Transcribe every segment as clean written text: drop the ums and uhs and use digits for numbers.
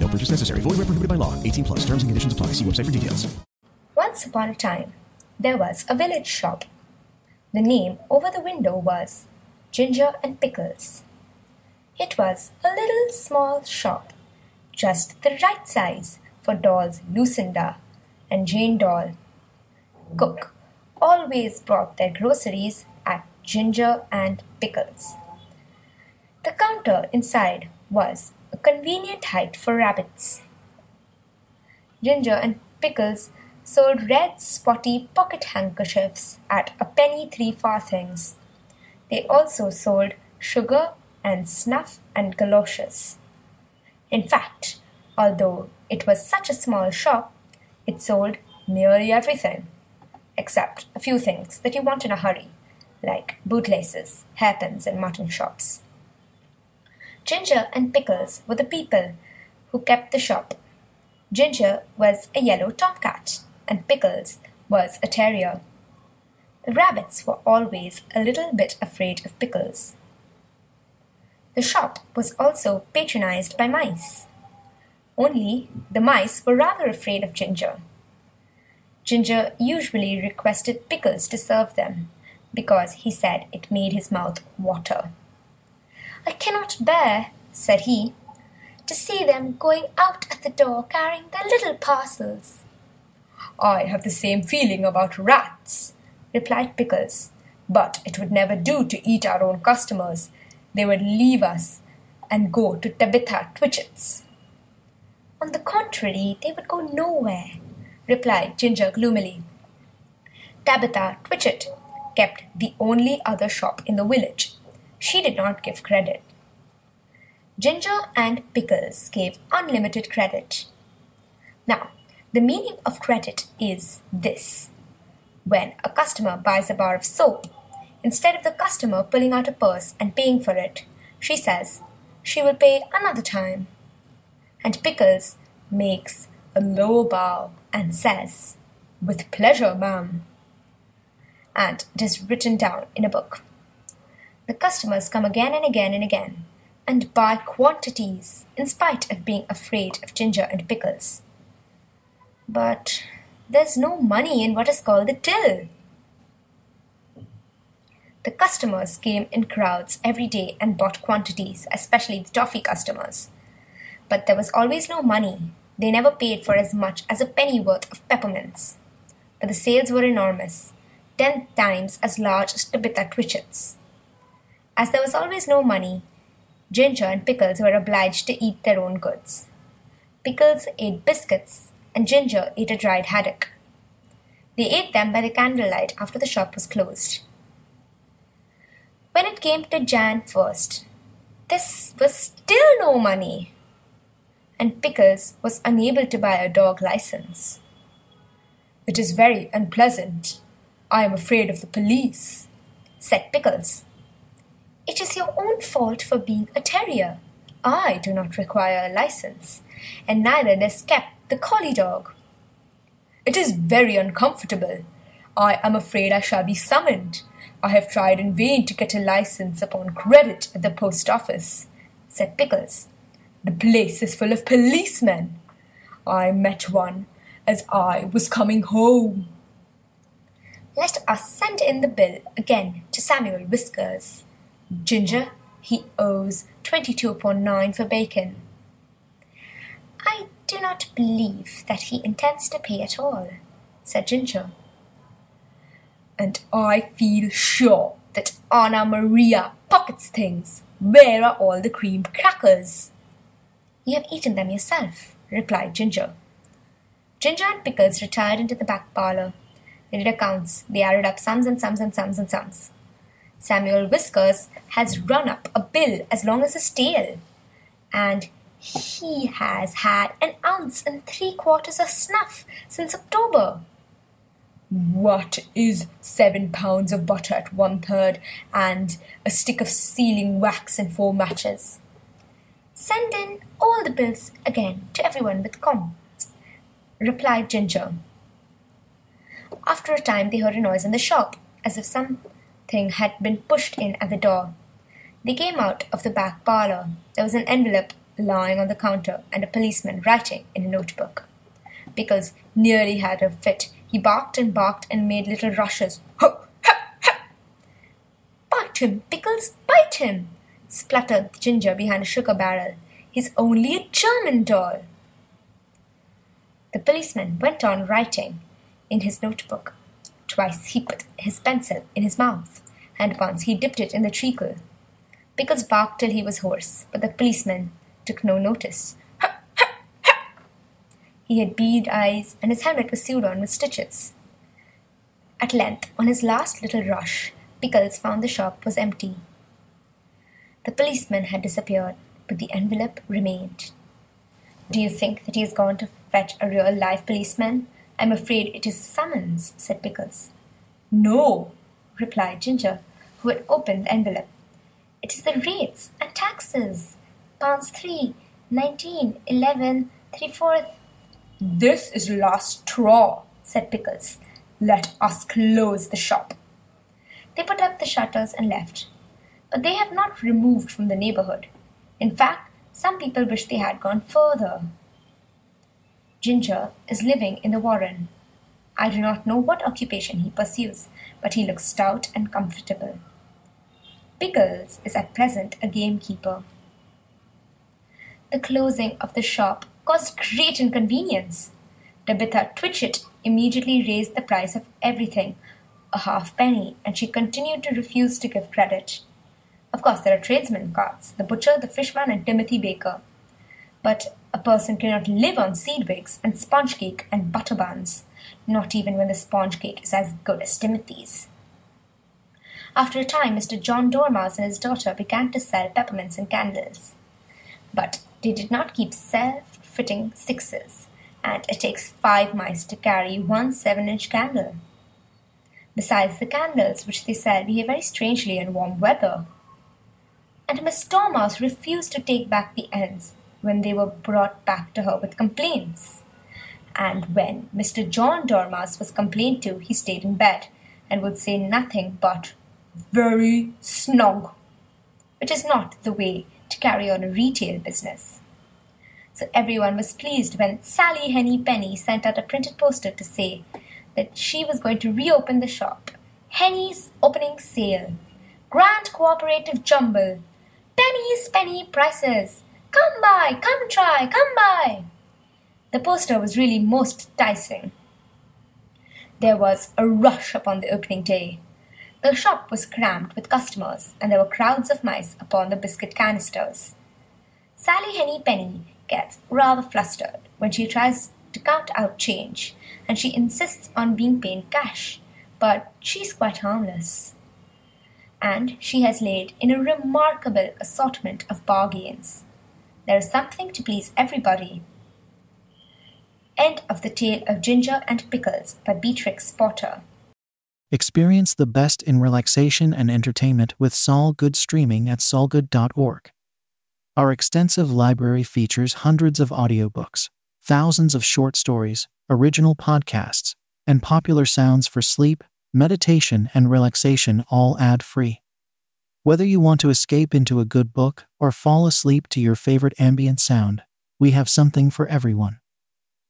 No purchase necessary. Void where prohibited by law. 18+. Terms and conditions apply. See website for details. Once upon a time, there was a village shop. The name over the window was Ginger and Pickles. It was a little small shop, just the right size for dolls Lucinda and Jane Doll. Cook always brought their groceries at Ginger and Pickles. The counter inside was a convenient height for rabbits. Ginger and Pickles sold red spotty pocket handkerchiefs at a penny 3 farthings. They also sold sugar and snuff and galoshes. In fact, although it was such a small shop, it sold nearly everything, except a few things that you want in a hurry, like bootlaces, hairpins, and mutton chops. Ginger and Pickles were the people who kept the shop. Ginger was a yellow tomcat, and Pickles was a terrier. The rabbits were always a little bit afraid of Pickles. The shop was also patronized by mice. Only the mice were rather afraid of Ginger. Ginger usually requested Pickles to serve them because he said it made his mouth water. "I cannot bear," said he, "to see them going out at the door carrying their little parcels." "I have the same feeling about rats," replied Pickles, "but it would never do to eat our own customers. They would leave us and go to Tabitha Twitchit's." "On the contrary, they would go nowhere," replied Ginger gloomily. Tabitha Twitchit kept the only other shop in the village. She did not give credit. Ginger and Pickles gave unlimited credit. Now, the meaning of credit is this. When a customer buys a bar of soap, instead of the customer pulling out a purse and paying for it, she says she will pay another time. And Pickles makes a low bow and says, "With pleasure, ma'am." And it is written down in a book. The customers come again and again and again and buy quantities in spite of being afraid of Ginger and Pickles. But there's no money in what is called the till. The customers came in crowds every day and bought quantities, especially the toffee customers. But there was always no money. They never paid for as much as a penny worth of peppermints. But the sales were enormous, 10 times as large as Tabitha Twitchit's. As there was always no money, Ginger and Pickles were obliged to eat their own goods. Pickles ate biscuits, and Ginger ate a dried haddock. They ate them by the candlelight after the shop was closed. When it came to January 1st, this was still no money, and Pickles was unable to buy a dog license. "It is very unpleasant. I am afraid of the police," said Pickles. "It is your own fault for being a terrier. I do not require a license, and neither does Cap, the collie dog." "It is very uncomfortable. I am afraid I shall be summoned. I have tried in vain to get a license upon credit at the post office," said Pickles. "The place is full of policemen. I met one as I was coming home." "Let us send in the bill again to Samuel Whiskers. Ginger, he owes 22/9 for bacon." "I do not believe that he intends to pay at all," said Ginger. "And I feel sure that Anna Maria pockets things. Where are all the cream crackers?" "You have eaten them yourself," replied Ginger. Ginger and Pickles retired into the back parlour. They did accounts. They added up sums and sums and sums and sums. "Samuel Whiskers has run up a bill as long as his tail, and he has had 1.75 ounces of snuff since October." "What is 7 pounds of butter at 1/3 and a stick of sealing wax and 4 matches? "Send in all the bills again to everyone with comments," replied Ginger. After a time they heard a noise in the shop, as if something had been pushed in at the door. They came out of the back parlour. There was an envelope lying on the counter and a policeman writing in a notebook. Pickles nearly had a fit. He barked and made little rushes. "Ho! Ha! Ha! Bite him, Pickles, bite him!" spluttered Ginger behind a sugar barrel. "He's only a German doll." The policeman went on writing in his notebook. Twice he put his pencil in his mouth, and once he dipped it in the treacle. Pickles barked till he was hoarse, but the policeman took no notice. "Ha! Ha! Ha!" He had bead eyes, and his helmet was sewed on with stitches. At length, on his last little rush, Pickles found the shop was empty. The policeman had disappeared, but the envelope remained. "Do you think that he has gone to fetch a real live policeman? I'm afraid it is a summons," said Pickles. "No," replied Ginger, who had opened the envelope. "It is the rates and taxes. £3, £19, 11, 3/4. "This is the last straw," said Pickles. "Let us close the shop." They put up the shutters and left. But they have not removed from the neighbourhood. In fact, some people wish they had gone further. Ginger is living in the Warren. I do not know what occupation he pursues, but he looks stout and comfortable. Pickles is at present a gamekeeper. The closing of the shop caused great inconvenience. Tabitha Twitchit immediately raised the price of everything, a halfpenny, and she continued to refuse to give credit. Of course, there are tradesmen carts, the butcher, the fishman, and Timothy Baker. But a person cannot live on seed wigs and sponge cake and butter buns, not even when the sponge cake is as good as Timothy's. After a time, Mr. John Dormouse and his daughter began to sell peppermints and candles. But they did not keep self-fitting 6s, and it takes 5 mice to carry one 7-inch candle. Besides, the candles which they sell behave very strangely in warm weather. And Miss Dormouse refused to take back the ends when they were brought back to her with complaints. And when Mr. John Dormouse was complained to, he stayed in bed and would say nothing but "very snog," which is not the way to carry on a retail business. So everyone was pleased when Sally Henny Penny sent out a printed poster to say that she was going to reopen the shop. "Henny's opening sale. Grand cooperative jumble. Penny's penny prices. Come by, come try, come by." The poster was really most enticing. There was a rush upon the opening day. The shop was crammed with customers, and there were crowds of mice upon the biscuit canisters. Sally Henny Penny gets rather flustered when she tries to count out change, and she insists on being paid cash, but she's quite harmless. And she has laid in a remarkable assortment of bargains. There is something to please everybody. End of The Tale of Ginger and Pickles by Beatrix Potter. Experience the best in relaxation and entertainment with Solgood streaming at solgood.org. Our extensive library features hundreds of audiobooks, thousands of short stories, original podcasts, and popular sounds for sleep, meditation, and relaxation, all ad-free. Whether you want to escape into a good book or fall asleep to your favorite ambient sound, we have something for everyone.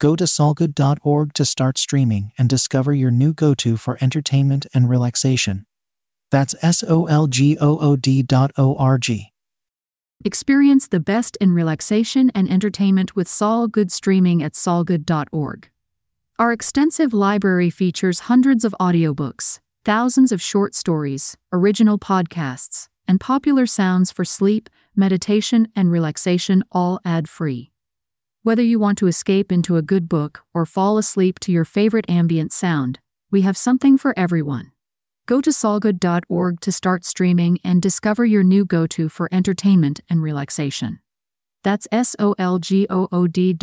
Go to solgood.org to start streaming and discover your new go-to for entertainment and relaxation. That's solgood.org. Experience the best in relaxation and entertainment with Solgood streaming at solgood.org. Our extensive library features hundreds of audiobooks, thousands of short stories, original podcasts, and popular sounds for sleep, meditation, and relaxation, all ad-free. Whether you want to escape into a good book or fall asleep to your favorite ambient sound, we have something for everyone. Go to solgood.org to start streaming and discover your new go-to for entertainment and relaxation. That's solgood.org.